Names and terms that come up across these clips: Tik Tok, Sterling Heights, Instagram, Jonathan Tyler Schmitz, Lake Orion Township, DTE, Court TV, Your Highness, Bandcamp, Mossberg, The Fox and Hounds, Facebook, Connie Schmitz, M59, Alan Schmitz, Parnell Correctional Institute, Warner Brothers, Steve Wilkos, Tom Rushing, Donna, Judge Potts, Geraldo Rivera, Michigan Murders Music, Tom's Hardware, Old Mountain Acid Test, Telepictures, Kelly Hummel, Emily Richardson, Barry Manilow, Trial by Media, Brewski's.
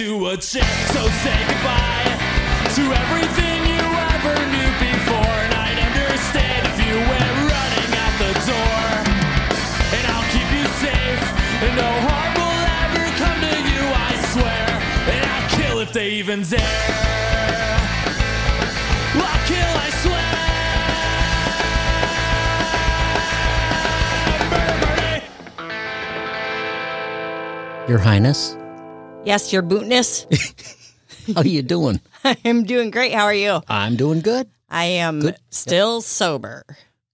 to a chick. So say goodbye to everything you ever knew before. And I'd understand if you went running out the door. And I'll keep you safe, and no harm will ever come to you, I swear. And I'll kill if they even dare. I'll kill, I swear. Your Highness? Yes, Your Bootness. How you doing? I'm doing great. How are you? I'm doing good. I am good. Still sober.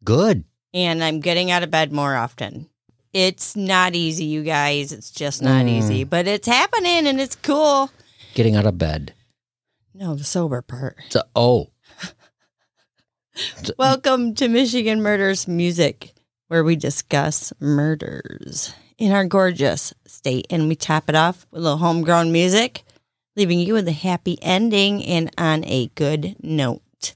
Good. And I'm getting out of bed more often. It's not easy, you guys. It's just not easy. But it's happening, and it's cool. Getting out of bed. No, the sober part. Welcome to Michigan Murders Music, where we discuss murders in our gorgeous state, and we top it off with a little homegrown music, leaving you with a happy ending and on a good note.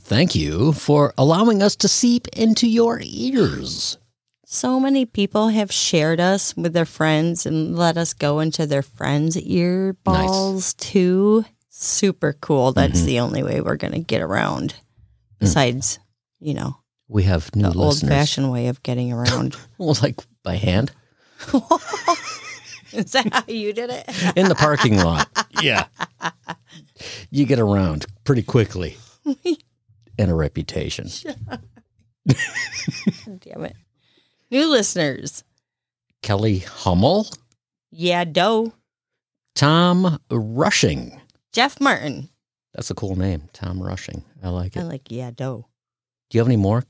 Thank you for allowing us to seep into your ears. So many people have shared us with their friends and let us go into their friends' ear balls too. Super cool. That's the only way we're going to get around. Besides, you know, we have new the old-fashioned way of getting around. Well, like by hand. Is that how you did it? In the parking lot. Yeah. You get around pretty quickly. And a reputation. Damn it. New listeners. Kelly Hummel. Yeah, Doe. Tom Rushing. Jeff Martin. That's a cool name, Tom Rushing. I like it. I like yeah, Doe. Do you have any more?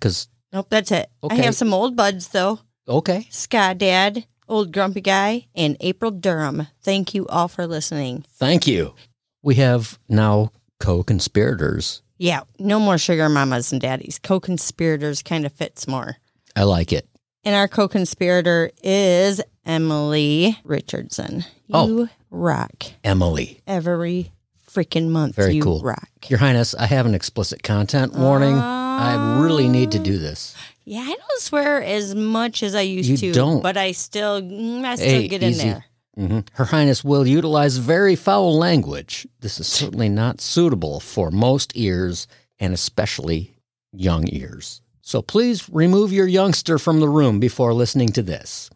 Nope, that's it. Okay. I have some old buds, though. Okay. Sky Dad, Old Grumpy Guy, and April Durham. Thank you all for listening. Thank you. We have now co-conspirators. Yeah, no more sugar mamas and daddies. Co-conspirators kind of fits more. I like it. And our co-conspirator is Emily Richardson. You rock. Emily. Every freaking month. Very cool. You rock. Your Highness, I have an explicit content warning. I really need to do this. Yeah, I don't swear as much as I used to. You don't. But I still get in there. Mm-hmm. Her Highness will utilize very foul language. This is certainly not suitable for most ears, and especially young ears. So please remove your youngster from the room before listening to this.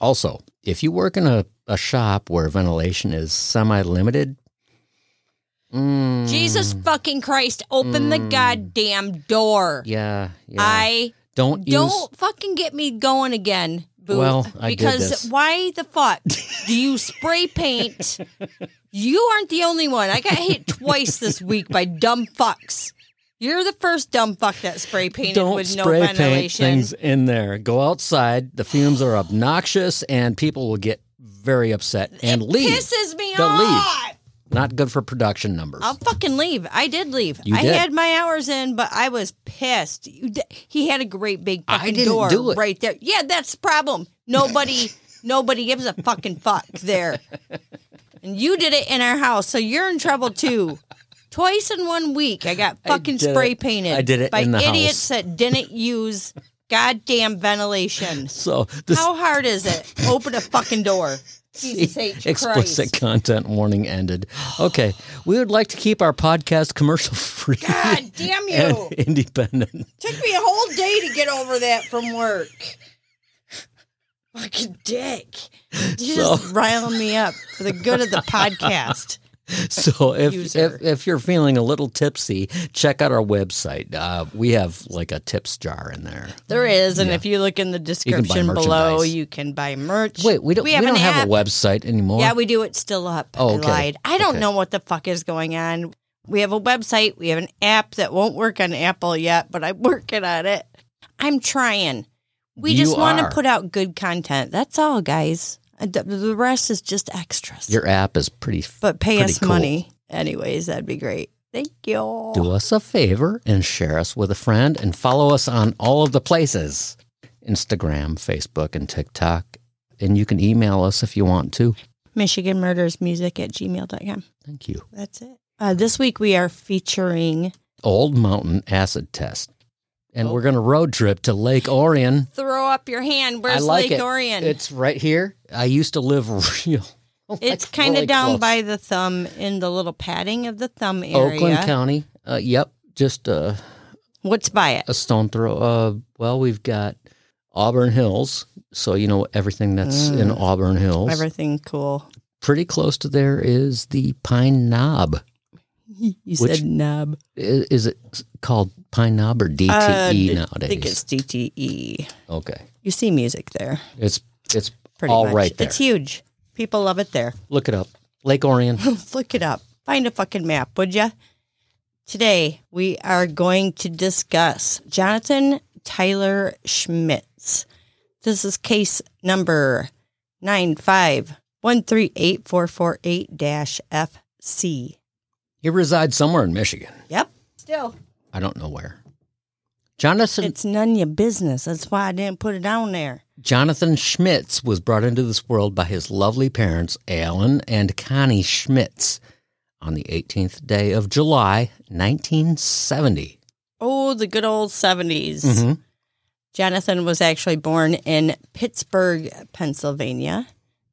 Also, if you work in a shop where ventilation is semi-limited... Jesus fucking Christ, open the goddamn door. Yeah. Don't fucking get me going again, boo. Well, because did this. Why the fuck do you spray paint? You aren't the only one. I got hit twice this week by dumb fucks. You're the first dumb fuck that spray painted with no ventilation. Don't spray paint things in there. Go outside. The fumes are obnoxious, and people will get very upset and leave. It pisses me off. Leave. Not good for production numbers. I'll fucking leave. I did leave. I had my hours in, but I was pissed. He had a great big fucking door right there. Yeah, that's the problem. Nobody gives a fucking fuck there. And you did it in our house, so you're in trouble too. Twice in 1 week, I got fucking spray painted. I did it by idiots that didn't use goddamn ventilation. So how hard is it? Open a fucking door. Jesus H. Explicit Christ. Content warning ended. Okay. We would like to keep our podcast commercial free. God damn you. And independent. Took me a whole day to get over that from work. Fucking dick. You're just riling me up for the good of the podcast. So if you're feeling a little tipsy, check out our website. We have like a tips jar in there. There is, and if you look in the description below, you can buy merch. Wait, we don't have a website anymore. Yeah, we do. It's still up. Oh, okay. I lied. I don't know what the fuck is going on. We have a website. We have an app that won't work on Apple yet, but I'm working on it. I'm trying. We just want to put out good content. That's all, guys. The rest is just extras. Your app is pretty But pay pretty us cool. money. Anyways, that'd be great. Thank you. Do us a favor and share us with a friend and follow us on all of the places. Instagram, Facebook, and TikTok. And you can email us if you want to. MichiganMurdersMusic@gmail.com. Thank you. That's it. This week we are featuring... Old Mountain Acid Test. And we're going to road trip to Lake Orion. Throw up your hand. Where's Lake Orion? It's right here. I used to live real It's kind of down close. By the thumb in the little padding of the thumb area. Oakland County. Yep. Just what's by it? A stone throw. Well, we've got Auburn Hills. So, you know, everything that's in Auburn Hills. Everything cool. Pretty close to there is the Pine Knob. You said knob. Is it called Pine Knob or DTE nowadays? I think it's DTE. Okay. You see music there. It's pretty all much. Right there. It's huge. People love it there. Look it up. Lake Orion. Look it up. Find a fucking map, would ya? Today, we are going to discuss Jonathan Tyler Schmitz. This is case number 9513848-FC. He resides somewhere in Michigan. Yep. Still. I don't know where. Jonathan. It's none of your business. That's why I didn't put it on there. Jonathan Schmitz was brought into this world by his lovely parents, Alan and Connie Schmitz, on the 18th day of July, 1970. Oh, the good old 70s. Mm-hmm. Jonathan was actually born in Pittsburgh, Pennsylvania,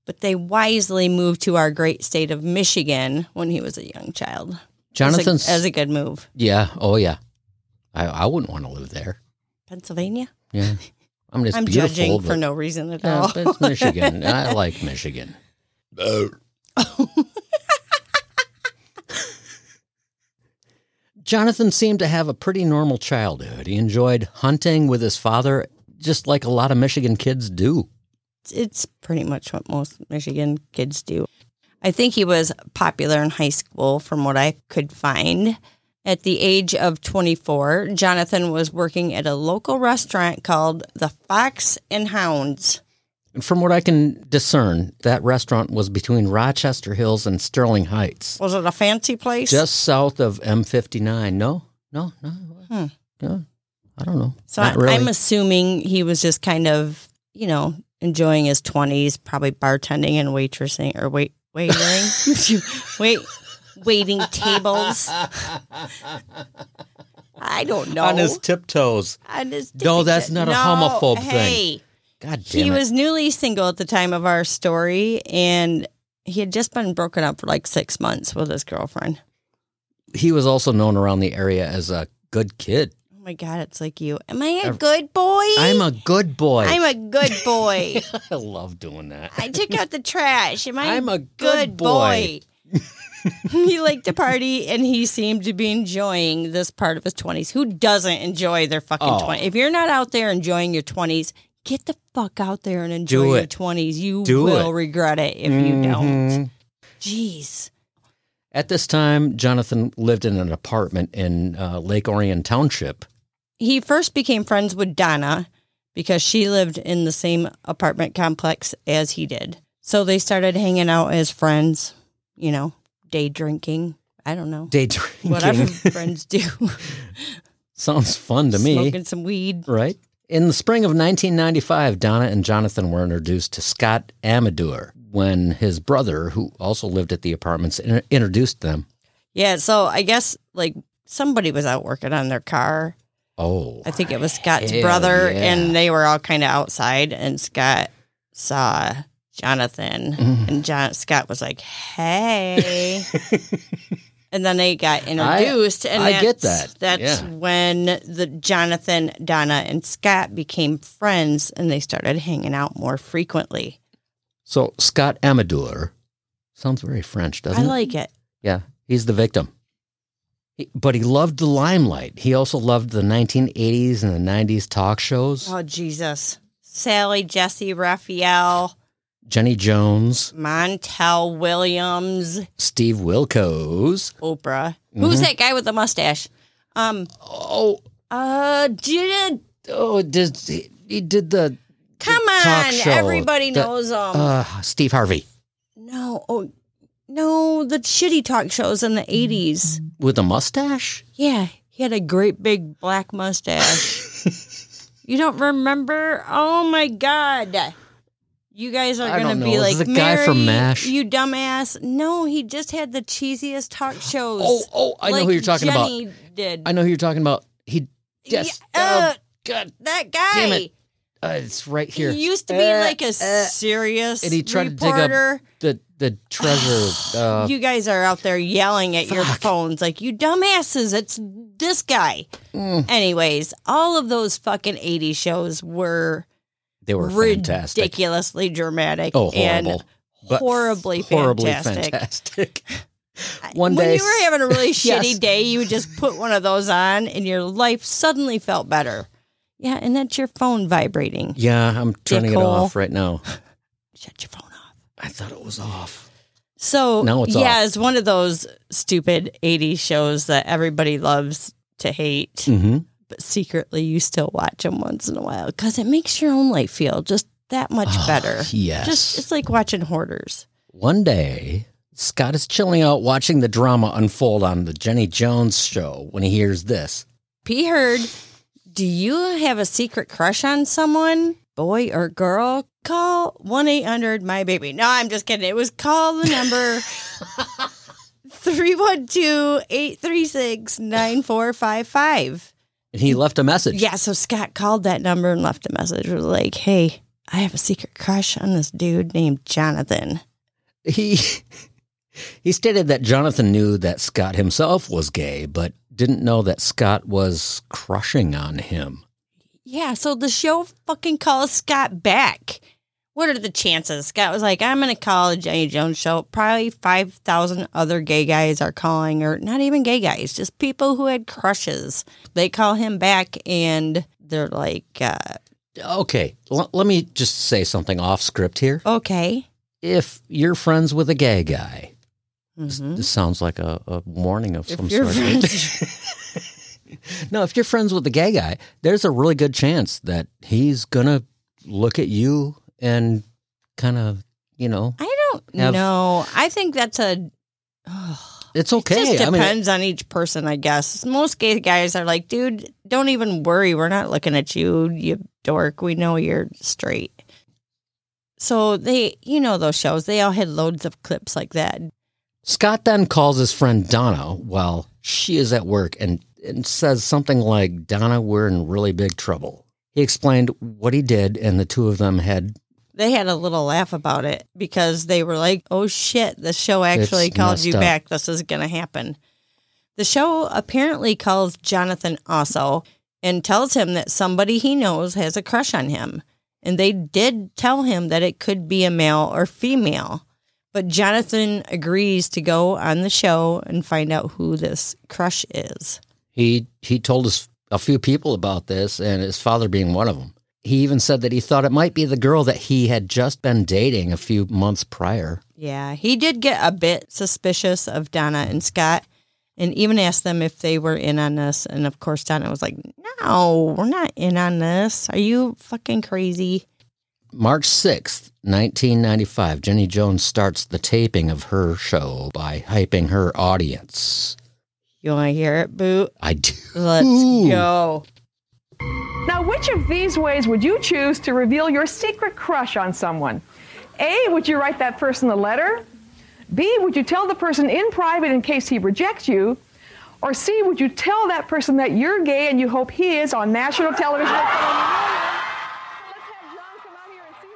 but they wisely moved to our great state of Michigan when he was a young child. Jonathan's... As a good move. Yeah. Oh, yeah. I wouldn't want to live there. Pennsylvania? Yeah. I mean, I'm judging for no reason at all. It's Michigan. I like Michigan. Jonathan seemed to have a pretty normal childhood. He enjoyed hunting with his father, just like a lot of Michigan kids do. It's pretty much what most Michigan kids do. I think he was popular in high school, from what I could find. At the age of 24, Jonathan was working at a local restaurant called The Fox and Hounds. And from what I can discern, that restaurant was between Rochester Hills and Sterling Heights. Was it a fancy place? Just south of M59. No. No, I don't know. So really. I'm assuming he was just kind of, you know, enjoying his 20s, probably bartending and waitressing or waiting tables. I don't know. On his tiptoes. No, that's not a homophobe thing. God damn it. He was newly single at the time of our story, and he had just been broken up for like 6 months with his girlfriend. He was also known around the area as a good kid. Oh my God, it's like you. Am I a good boy? I'm a good boy. I'm a good boy. I love doing that. I took out the trash. I'm a good boy. He liked to party, and he seemed to be enjoying this part of his 20s. Who doesn't enjoy their fucking 20s? If you're not out there enjoying your 20s, get the fuck out there and enjoy your 20s. You will regret it if you don't. Jeez. At this time, Jonathan lived in an apartment in Lake Orion Township. He first became friends with Donna because she lived in the same apartment complex as he did. So they started hanging out as friends, you know. Day drinking. I don't know. Day drinking. Whatever friends do. Sounds fun to me. Smoking some weed. Right. In the spring of 1995, Donna and Jonathan were introduced to Scott Amedure when his brother, who also lived at the apartments, introduced them. Yeah, so I guess like somebody was out working on their car. Oh. I think it was Scott's brother, and they were all kind of outside, and Scott saw Jonathan, and Scott was like, hey, and then they got introduced. I get that. That's when Jonathan, Donna, and Scott became friends, and they started hanging out more frequently. So Scott Amedure sounds very French, doesn't it? I like it. Yeah, he's the victim. But he loved the limelight. He also loved the 1980s and the 90s talk shows. Oh, Jesus. Sally Jessy Raphael. Jenny Jones. Montel Williams. Steve Wilkos. Oprah. Mm-hmm. Who's that guy with the mustache? He did the Come talk on, show. Everybody knows him. Steve Harvey. No, the shitty talk shows in the 80s. With a mustache? Yeah, he had a great big black mustache. You don't remember? Oh my God. You guys are going to be like, Mary, from MASH. You dumbass. No, he just had the cheesiest talk shows. Oh, I know who you're talking about. I know who you're talking about. He just, God, that guy. Damn it. It's right here. He used to be like a serious and he tried reporter. To dig up the treasure. You guys are out there yelling at your phones like, you dumbasses, it's this guy. Anyways, all of those fucking 80s shows were... They were fantastic. Ridiculously dramatic. Oh, horrible. And horribly fantastic. One day, when you were having a really shitty day, you would just put one of those on and your life suddenly felt better. Yeah, and that's your phone vibrating. Yeah, I'm turning it off right now. Shut your phone off. I thought it was off. So, now it's off. It's one of those stupid 80s shows that everybody loves to hate. Mm-hmm. But secretly, you still watch them once in a while because it makes your own life feel just that much better. Yes. It's like watching Hoarders. One day, Scott is chilling out watching the drama unfold on the Jenny Jones show when he hears this. P. Heard, do you have a secret crush on someone, boy or girl? Call 1-800-MY-BABY. No, I'm just kidding. It was call the number 312-836-9455. And he left a message. Yeah, so Scott called that number and left a message. It was like, hey, I have a secret crush on this dude named Jonathan. He stated that Jonathan knew that Scott himself was gay, but didn't know that Scott was crushing on him. Yeah, so the show fucking calls Scott back. What are the chances? Scott was like, I'm going to call a Jenny Jones show. Probably 5,000 other gay guys are calling, or not even gay guys, just people who had crushes. They call him back, and they're like... okay, let me just say something off script here. Okay. If you're friends with a gay guy, this sounds like a warning of some sort. No, if you're friends with a gay guy, there's a really good chance that he's going to look at you and kind of, you know. I don't know. I think that's a... it's okay. It just depends on each person, I guess. Most gay guys are like, dude, don't even worry. We're not looking at you, you dork. We know you're straight. So they, you know those shows. They all had loads of clips like that. Scott then calls his friend Donna while she is at work and says something like, Donna, we're in really big trouble. He explained what he did, and the two of them had... They had a little laugh about it because they were like, oh, shit, the show actually called you back. This is going to happen. The show apparently calls Jonathan also and tells him that somebody he knows has a crush on him. And they did tell him that it could be a male or female. But Jonathan agrees to go on the show and find out who this crush is. He told us a few people about this, and his father being one of them. He even said that he thought it might be the girl that he had just been dating a few months prior. Yeah, he did get a bit suspicious of Donna and Scott and even asked them if they were in on this. And, of course, Donna was like, no, we're not in on this. Are you fucking crazy? March 6th, 1995, Jenny Jones starts the taping of her show by hyping her audience. You want to hear it, Boo? I do. Let's go. Now, which of these ways would you choose to reveal your secret crush on someone? A, would you write that person a letter? B, would you tell the person in private in case he rejects you? Or C, would you tell that person that you're gay and you hope he is on national television?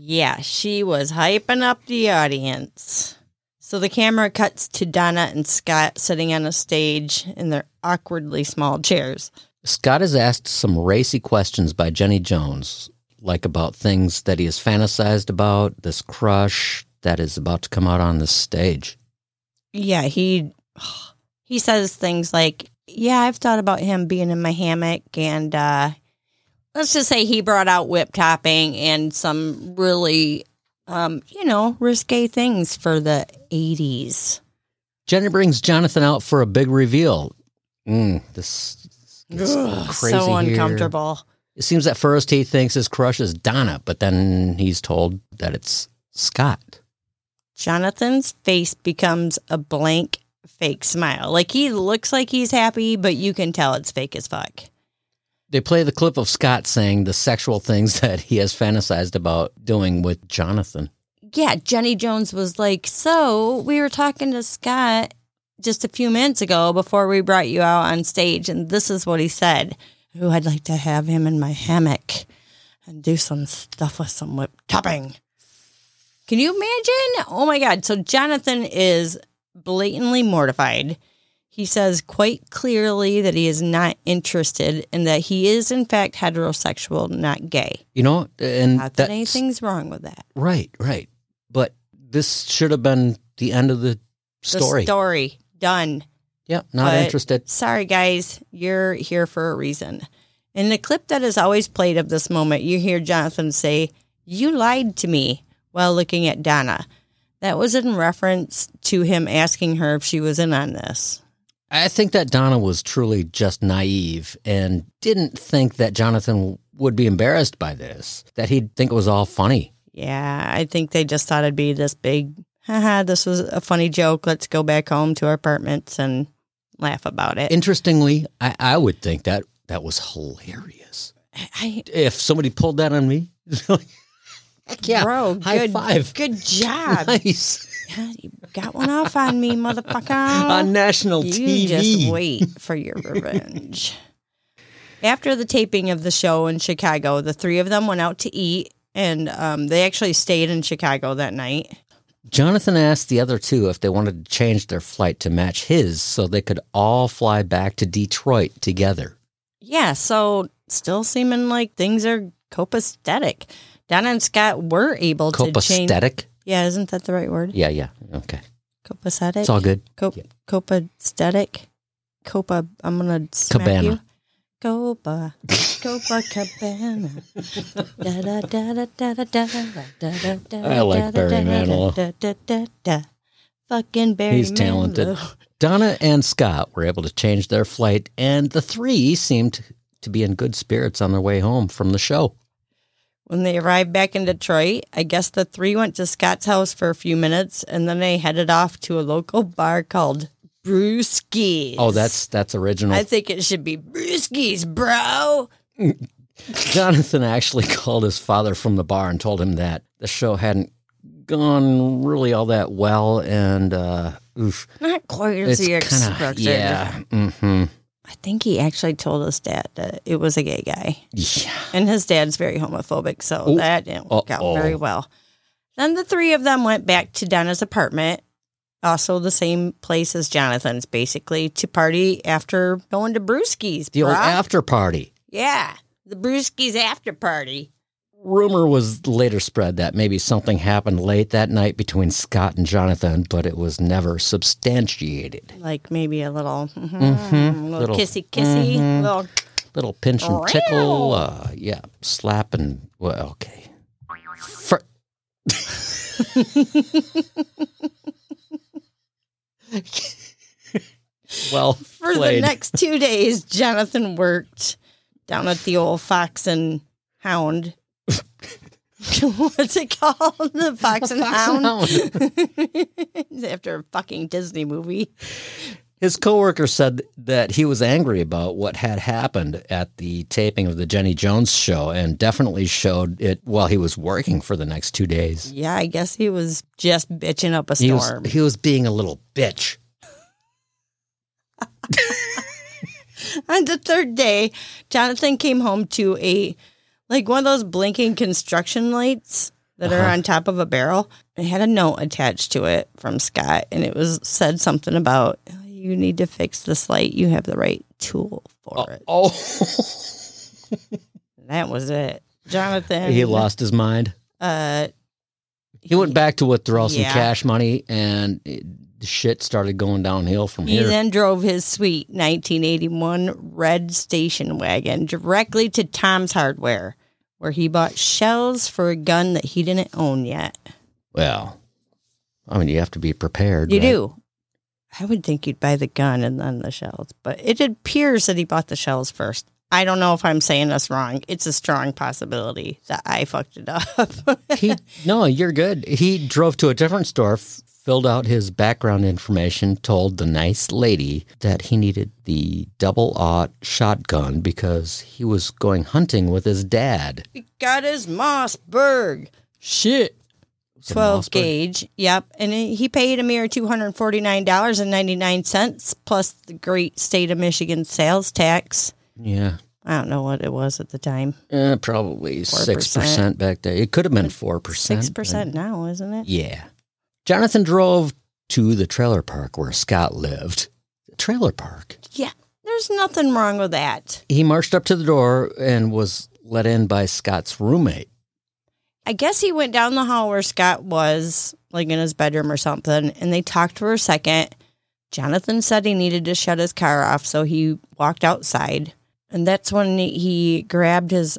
Yeah, she was hyping up the audience. So the camera cuts to Donna and Scott sitting on a stage in their awkwardly small chairs. Scott is asked some racy questions by Jenny Jones, like about things that he has fantasized about, this crush that is about to come out on the stage. Yeah, he says things like, yeah, I've thought about him being in my hammock, and let's just say he brought out whip topping and some really... risque things for the 80s. Jenny brings Jonathan out for a big reveal. This crazy so uncomfortable. Here. It seems at first he thinks his crush is Donna, but then he's told that it's Scott. Jonathan's face becomes a blank, fake smile. Like, he looks like he's happy, but you can tell it's fake as fuck. They play the clip of Scott saying the sexual things that he has fantasized about doing with Jonathan. Yeah, Jenny Jones was like, so we were talking to Scott just a few minutes ago before we brought you out on stage, and this is what he said. Ooh, I'd like to have him in my hammock. and do some stuff with some whipped topping. Can you imagine? Oh, my God. So Jonathan is blatantly mortified. He says quite clearly that he is not interested and that he is, in fact, heterosexual, not gay. You know, and not that anything's wrong with that. Right, right. But this should have been the end of the story. The story. Done. Yeah, not interested. Sorry, guys. You're here for a reason. In the clip that is always played of this moment, you hear Jonathan say, "You lied to me," while looking at Donna. That was in reference to him asking her if she was in on this. I think that Donna was truly just naive and didn't think that Jonathan would be embarrassed by this, that he'd think it was all funny. Yeah, I think they just thought it'd be this big, haha, this was a funny joke. Let's go back home to our apartments and laugh about it. Interestingly, I would think that was hilarious. If somebody pulled that on me... Yeah, bro, high five. Good job. Nice. God, you got one off on me, motherfucker. On national TV. You just wait for your revenge. After the taping of the show in Chicago, the three of them went out to eat, and they actually stayed in Chicago that night. Jonathan asked the other two if they wanted to change their flight to match his so they could all fly back to Detroit together. Yeah, so still seeming like things are copacetic. Donna and Scott were able to change. Copacetic? Yeah, isn't that the right word? Yeah. Okay. Copacetic? It's all good. Copacetic? Copa, I'm going to smack Cabana. You. Copa Cabana. I like Barry Manilow. Fucking Barry Manilow. He's talented. Donna and Scott were able to change their flight, and the three seemed to be in good spirits on their way home from the show. When they arrived back in Detroit, I guess the three went to Scott's house for a few minutes, and then they headed off to a local bar called Brewski's. Oh, that's original. I think it should be Brewski's, bro. Jonathan actually called his father from the bar and told him that the show hadn't gone really all that well, and not quite as he expected. Yeah. Mm-hmm. I think he actually told his dad that it was a gay guy. Yeah. And his dad's very homophobic, so that didn't work out very well. Then the three of them went back to Donna's apartment, also the same place as Jonathan's, basically, to party after going to Brewski's. The old after party. Yeah, the Brewski's after party. Rumor was later spread that maybe something happened late that night between Scott and Jonathan, but it was never substantiated. Like maybe a little, little kissy-kissy. Mm-hmm. Little pinch and tickle. Yeah, slap and, well, okay. Well played. For the next 2 days, Jonathan worked down at the old Fox and Hound. What's it called? The Fox and Hound? After a fucking Disney movie. His coworker said that he was angry about what had happened at the taping of the Jenny Jones show and definitely showed it while he was working for the next 2 days. Yeah, I guess he was just bitching up a storm. He was being a little bitch. On the third day, Jonathan came home to a... like one of those blinking construction lights that are on top of a barrel. It had a note attached to it from Scott, and it was said something about, you need to fix this light. You have the right tool for it. Oh. That was it. Jonathan. He lost his mind. He went back to withdraw some cash money, and shit started going downhill from here. He then drove his sweet 1981 red station wagon directly to Tom's Hardware, where he bought shells for a gun that he didn't own yet. Well, I mean, you have to be prepared. You do. I would think you'd buy the gun and then the shells, but it appears that he bought the shells first. I don't know if I'm saying this wrong. It's a strong possibility that I fucked it up. No, you're good. He drove to a different store, filled out his background information, told the nice lady that he needed the double-aught shotgun because he was going hunting with his dad. He got his Mossberg. Shit. 12 gauge. Yep. And he paid a mere $249.99 plus the great state of Michigan sales tax. Yeah. I don't know what it was at the time. Probably 4%. 6% back then. It could have been 4%. 6% now, isn't it? Yeah. Jonathan drove to the trailer park where Scott lived. Trailer park? Yeah. There's nothing wrong with that. He marched up to the door and was let in by Scott's roommate. I guess he went down the hall where Scott was, like in his bedroom or something, and they talked for a second. Jonathan said he needed to shut his car off, so he walked outside. And that's when he grabbed his...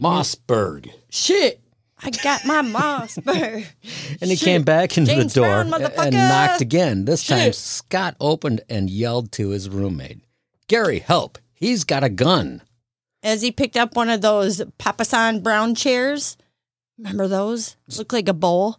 Mossberg. Shit. I got my Mossberg. And he came back into the door and knocked again. This time, Scott opened and yelled to his roommate, "Gary, help. He's got a gun." As he picked up one of those papasan brown chairs. Remember those? Looked like a bowl.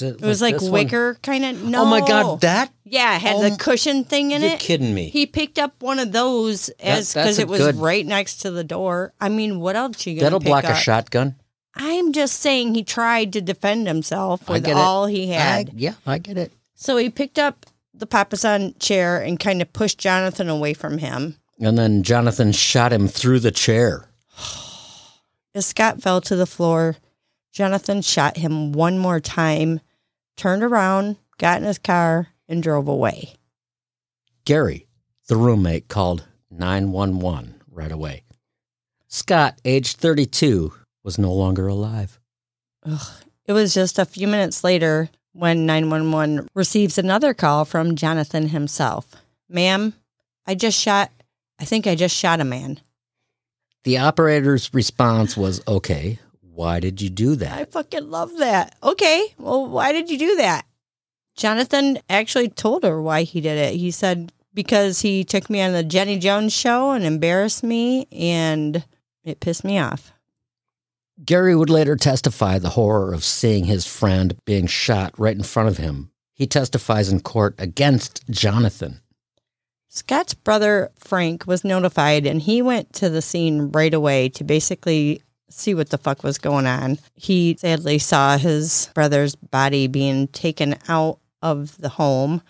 It was like wicker kind of. No. Oh, my God. That? Yeah. It had the cushion thing in it. You're kidding me. He picked up one of those because it was right next to the door. I mean, what else you going to pick up? That'll block a shotgun. I'm just saying he tried to defend himself with all he had. I get it. So he picked up the papasan chair and kind of pushed Jonathan away from him. And then Jonathan shot him through the chair. As Scott fell to the floor, Jonathan shot him one more time, turned around, got in his car, and drove away. Gary, the roommate, called 911 right away. Scott, age 32, was no longer alive. Ugh. It was just a few minutes later when 911 receives another call from Jonathan himself. "Ma'am, I think I just shot a man." The operator's response was, "Okay. Why did you do that?" I fucking love that. Okay, well, why did you do that? Jonathan actually told her why he did it. He said, because he took me on the Jenny Jones show and embarrassed me, and it pissed me off. Gary would later testify the horror of seeing his friend being shot right in front of him. He testifies in court against Jonathan. Scott's brother, Frank, was notified, and he went to the scene right away to basically see what the fuck was going on. He sadly saw his brother's body being taken out of the home,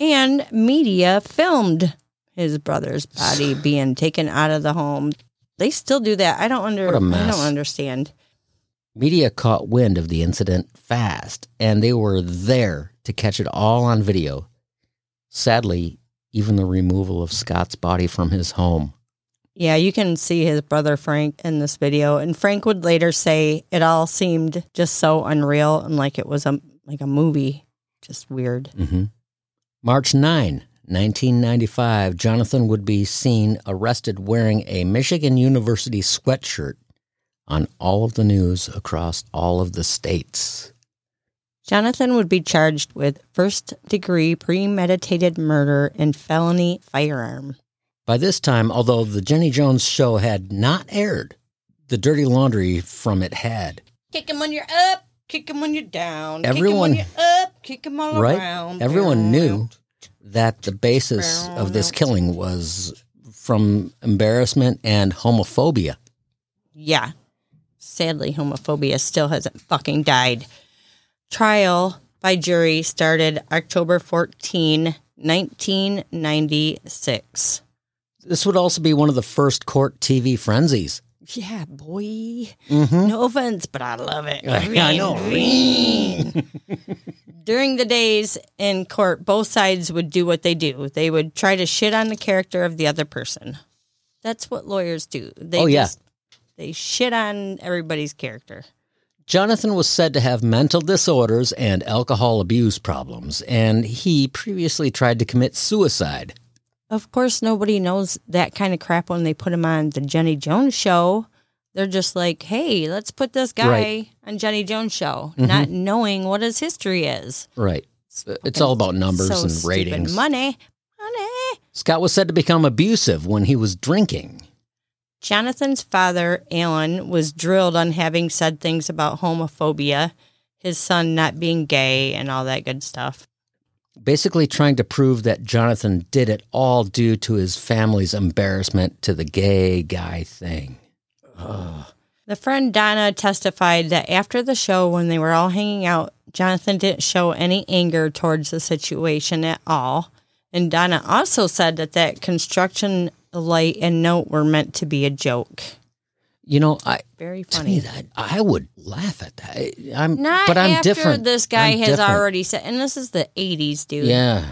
and media filmed his brother's body being taken out of the home. They still do that. I don't understand. Media caught wind of the incident fast, and they were there to catch it all on video. Sadly, even the removal of Scott's body from his home. Yeah, you can see his brother Frank in this video, and Frank would later say it all seemed just so unreal and like it was like a movie, just weird. Mm-hmm. March 9, 1995, Jonathan would be seen arrested wearing a Michigan University sweatshirt on all of the news across all of the states. Jonathan would be charged with first-degree premeditated murder and felony firearm. By this time, although the Jenny Jones show had not aired, the dirty laundry from it had. Kick him when you're up, kick him when you're down, everyone, kick him when you're up, kick him all right? around. Everyone knew that the basis of this killing was from embarrassment and homophobia. Yeah. Sadly, homophobia still hasn't fucking died. Trial by jury started October 14, 1996. This would also be one of the first court TV frenzies. Yeah, boy. Mm-hmm. No offense, but I love it. I know. During the days in court, both sides would do what they do. They would try to shit on the character of the other person. That's what lawyers do. They shit on everybody's character. Jonathan was said to have mental disorders and alcohol abuse problems, and he previously tried to commit suicide. Of course, nobody knows that kind of crap when they put him on the Jenny Jones show. They're just like, hey, let's put this guy on Jenny Jones show, mm-hmm. not knowing what his history is. Right. It's all about numbers and ratings. Money. Scott was said to become abusive when he was drinking. Jonathan's father, Alan, was drilled on having said things about homophobia, his son not being gay, and all that good stuff. Basically trying to prove that Jonathan did it all due to his family's embarrassment to the gay guy thing. Ugh. The friend Donna testified that after the show, when they were all hanging out, Jonathan didn't show any anger towards the situation at all. And Donna also said that construction the light and note were meant to be a joke. You know, very funny. To me, I would laugh at that. But I'm different. This guy already said, and this is the 80s, dude. Yeah.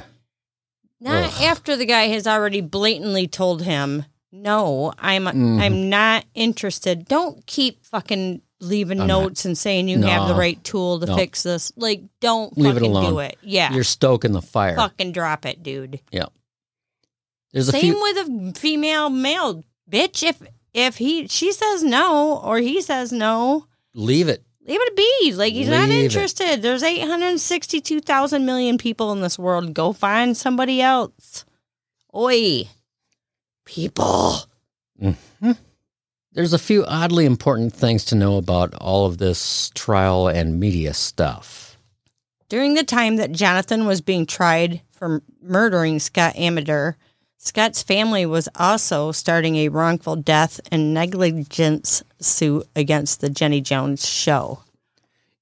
After the guy has already blatantly told him, no, I'm not interested. Don't keep fucking leaving notes and saying you have the right tool to fix this. Like, don't leave fucking it alone. Do it. Yeah. You're stoking the fire. Fucking drop it, dude. Yeah. Same with a female-male bitch. If she says no or he says no, leave it be. Like, he's not interested. There's 862,000 million people in this world. Go find somebody else. Oi, people. Mm-hmm. There's a few oddly important things to know about all of this trial and media stuff. During the time that Jonathan was being tried for murdering Scott Amedure, Scott's family was also starting a wrongful death and negligence suit against the Jenny Jones show.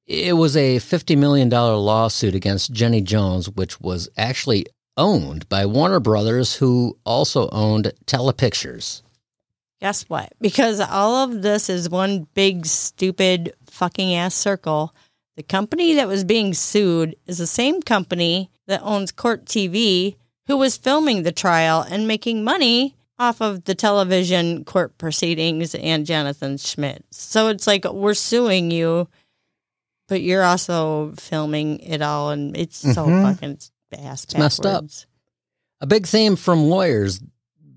It was a $50 million lawsuit against Jenny Jones, which was actually owned by Warner Brothers, who also owned Telepictures. Guess what? Because all of this is one big, stupid, fucking-ass circle, the company that was being sued is the same company that owns Court TV, who was filming the trial and making money off of the television court proceedings and Jonathan Schmitz. So it's like, we're suing you, but you're also filming it all, and it's so fucking ass backwards. It's messed up. A big theme from lawyers,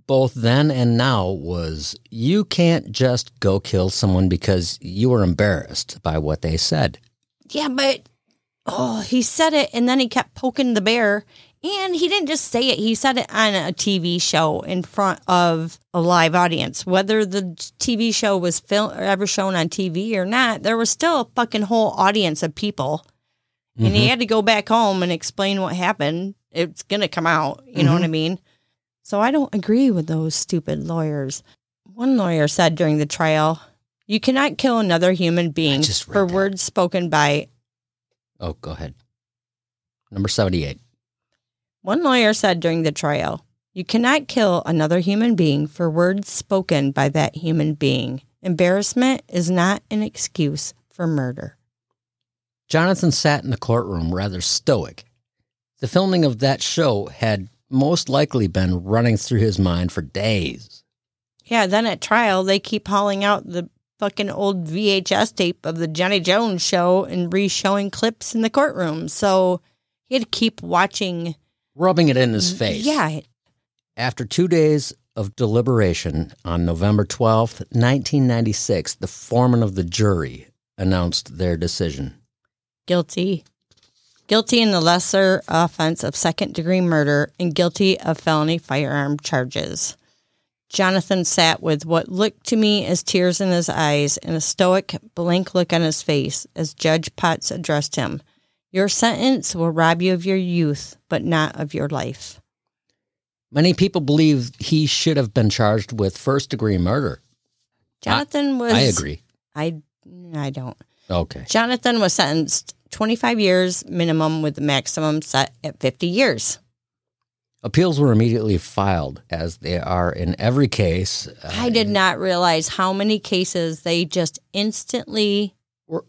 both then and now, was you can't just go kill someone because you were embarrassed by what they said. Yeah, but he said it, and then he kept poking the bear. And he didn't just say it. He said it on a TV show in front of a live audience. Whether the TV show was ever shown on TV or not, there was still a fucking whole audience of people. Mm-hmm. And he had to go back home and explain what happened. It's going to come out. You know what I mean? So I don't agree with those stupid lawyers. One lawyer said during the trial, you cannot kill another human being for words spoken by... Oh, go ahead. Number 78. One lawyer said during the trial, you cannot kill another human being for words spoken by that human being. Embarrassment is not an excuse for murder. Jonathan sat in the courtroom rather stoic. The filming of that show had most likely been running through his mind for days. Yeah, then at trial, they keep hauling out the fucking old VHS tape of the Johnny Jones show and re-showing clips in the courtroom. So he had to keep watching... Rubbing it in his face. Yeah. After 2 days of deliberation on November 12th, 1996, the foreman of the jury announced their decision. Guilty. Guilty in the lesser offense of second-degree murder and guilty of felony firearm charges. Jonathan sat with what looked to me as tears in his eyes and a stoic, blank look on his face as Judge Potts addressed him. Your sentence will rob you of your youth, but not of your life. Many people believe he should have been charged with first-degree murder. Jonathan was... I agree. I don't. Okay. Jonathan was sentenced 25 years minimum with the maximum set at 50 years. Appeals were immediately filed, as they are in every case. I did not realize how many cases they just instantly...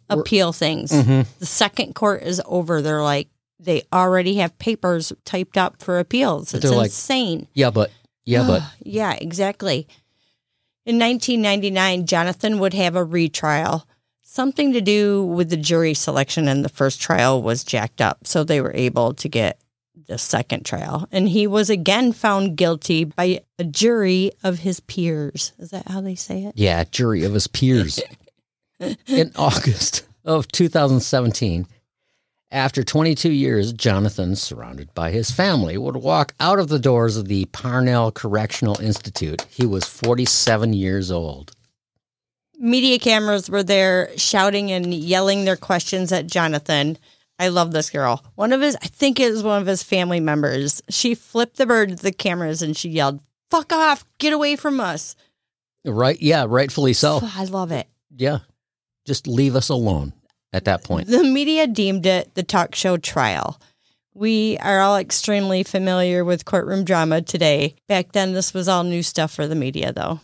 appeal things. Mm-hmm. The second court is over. They're like, they already have papers typed up for appeals. It's insane. Like, yeah, but. Yeah, exactly. In 1999, Jonathan would have a retrial. Something to do with the jury selection in the first trial was jacked up, so they were able to get the second trial. And he was again found guilty by a jury of his peers. Is that how they say it? Yeah, jury of his peers. In August of 2017, after 22 years, Jonathan, surrounded by his family, would walk out of the doors of the Parnell Correctional Institute. He was 47 years old. Media cameras were there shouting and yelling their questions at Jonathan. I love this girl. I think it was one of his family members. She flipped the bird at the cameras and she yelled, "Fuck off, get away from us." Right, yeah, rightfully so. I love it. Yeah. Just leave us alone at that point. The media deemed it the talk show trial, We are all extremely familiar with courtroom drama today. Back then, this was all new stuff for the media, though.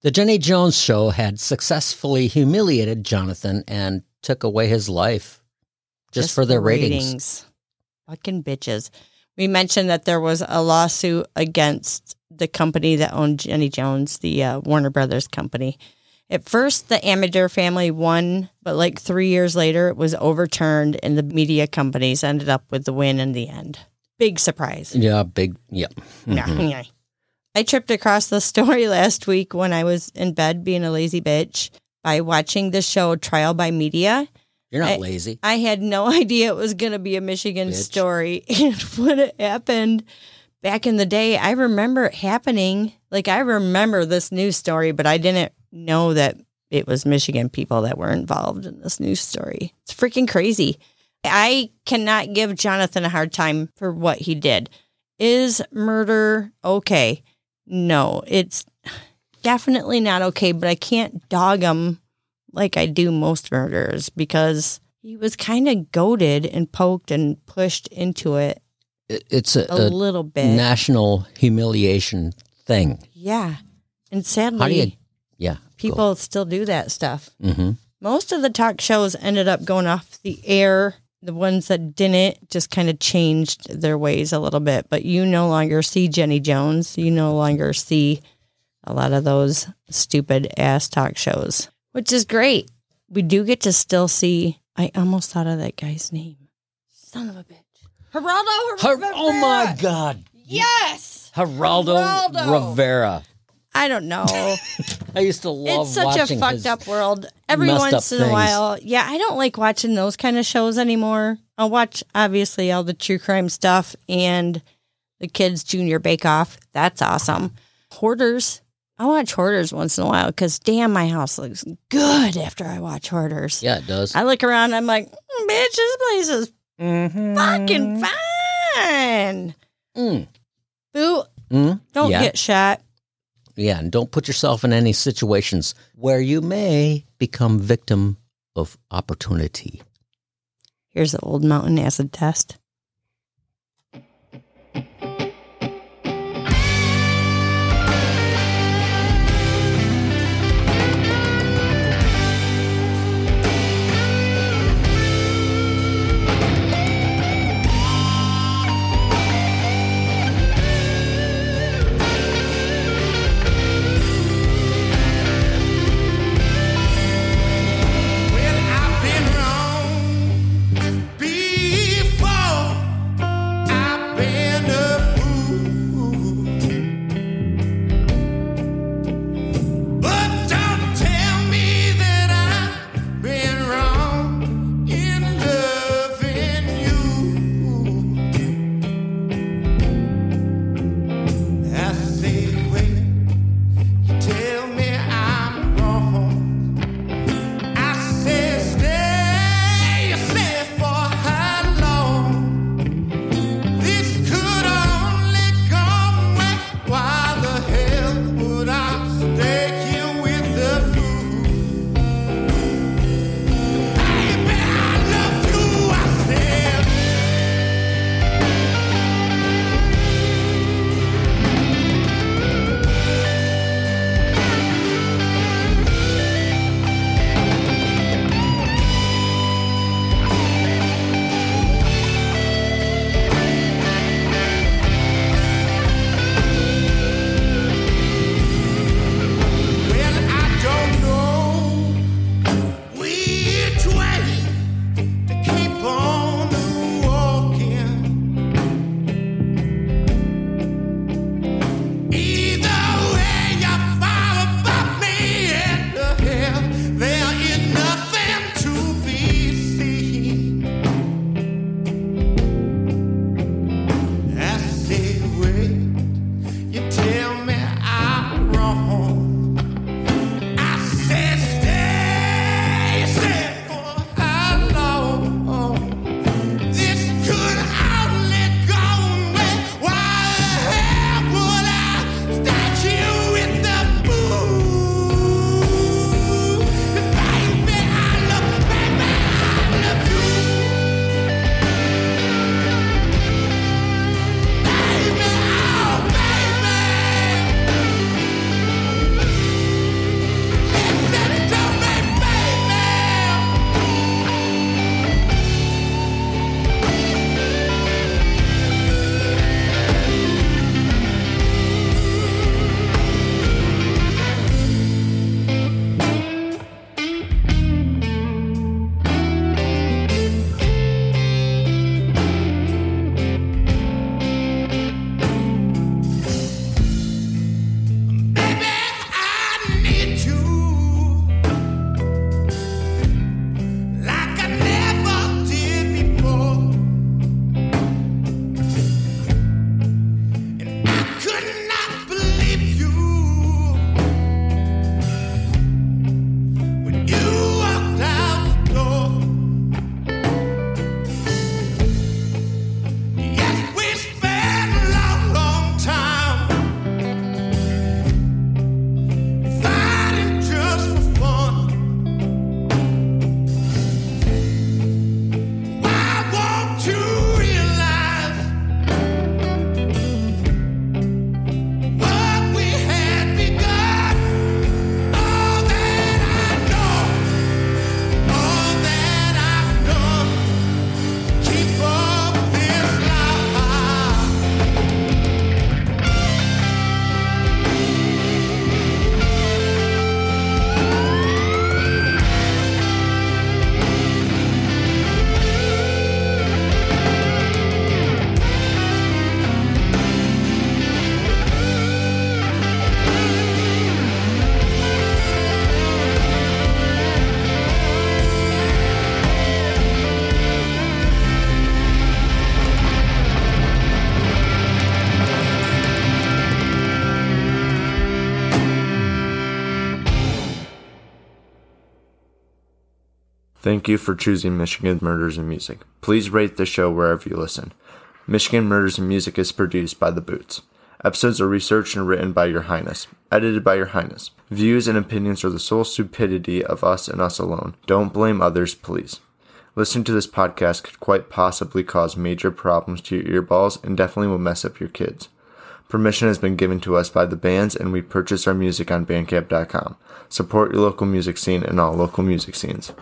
The Jenny Jones Show had successfully humiliated Jonathan and took away his life just for their ratings. Fucking bitches. We mentioned that there was a lawsuit against the company that owned Jenny Jones, the Warner Brothers company. At first, the Amedure family won, but like 3 years later, it was overturned, and the media companies ended up with the win in the end. Big surprise. Yeah, big. Yeah. Mm-hmm. Yeah. I tripped across the story last week when I was in bed being a lazy bitch by watching the show Trial by Media. You're not lazy. I had no idea it was going to be a Michigan story. And when it happened back in the day, I remember it happening. Like, I remember this news story, but I didn't know that it was Michigan people that were involved in this news story. It's freaking crazy. I cannot give Jonathan a hard time for what he did. Is murder okay? No, it's definitely not okay, but I can't dog him like I do most murders, because he was kind of goaded and poked and pushed into it. It's a little bit national humiliation thing. Yeah. And sadly, people still do that stuff. Mm-hmm. Most of the talk shows ended up going off the air. The ones that didn't just kind of changed their ways a little bit. But you no longer see Jenny Jones. You no longer see a lot of those stupid ass talk shows, which is great. We do get to still see. I almost thought of that guy's name. Son of a bitch. Geraldo Rivera. Oh, my God. Yes. Geraldo Rivera. I don't know. I used to love watching his. It's such a fucked up world. Every once in a while. Yeah, I don't like watching those kind of shows anymore. I'll watch, obviously, all the true crime stuff and the kids' Junior Bake Off. That's awesome. Hoarders. I watch Hoarders once in a while because, damn, my house looks good after I watch Hoarders. Yeah, it does. I look around and I'm like, bitch, this place is fucking fine. Mm. Boo. Mm. Don't get shot. Yeah, and don't put yourself in any situations where you may become victim of opportunity. Here's the Old Mountain Acid Test. Thank you for choosing Michigan Murders and Music. Please rate the show wherever you listen. Michigan Murders and Music is produced by The Boots. Episodes are researched and written by Your Highness. Edited by Your Highness. Views and opinions are the sole stupidity of us and us alone. Don't blame others, please. Listening to this podcast could quite possibly cause major problems to your earballs and definitely will mess up your kids. Permission has been given to us by the bands, and we purchase our music on Bandcamp.com. Support your local music scene and all local music scenes.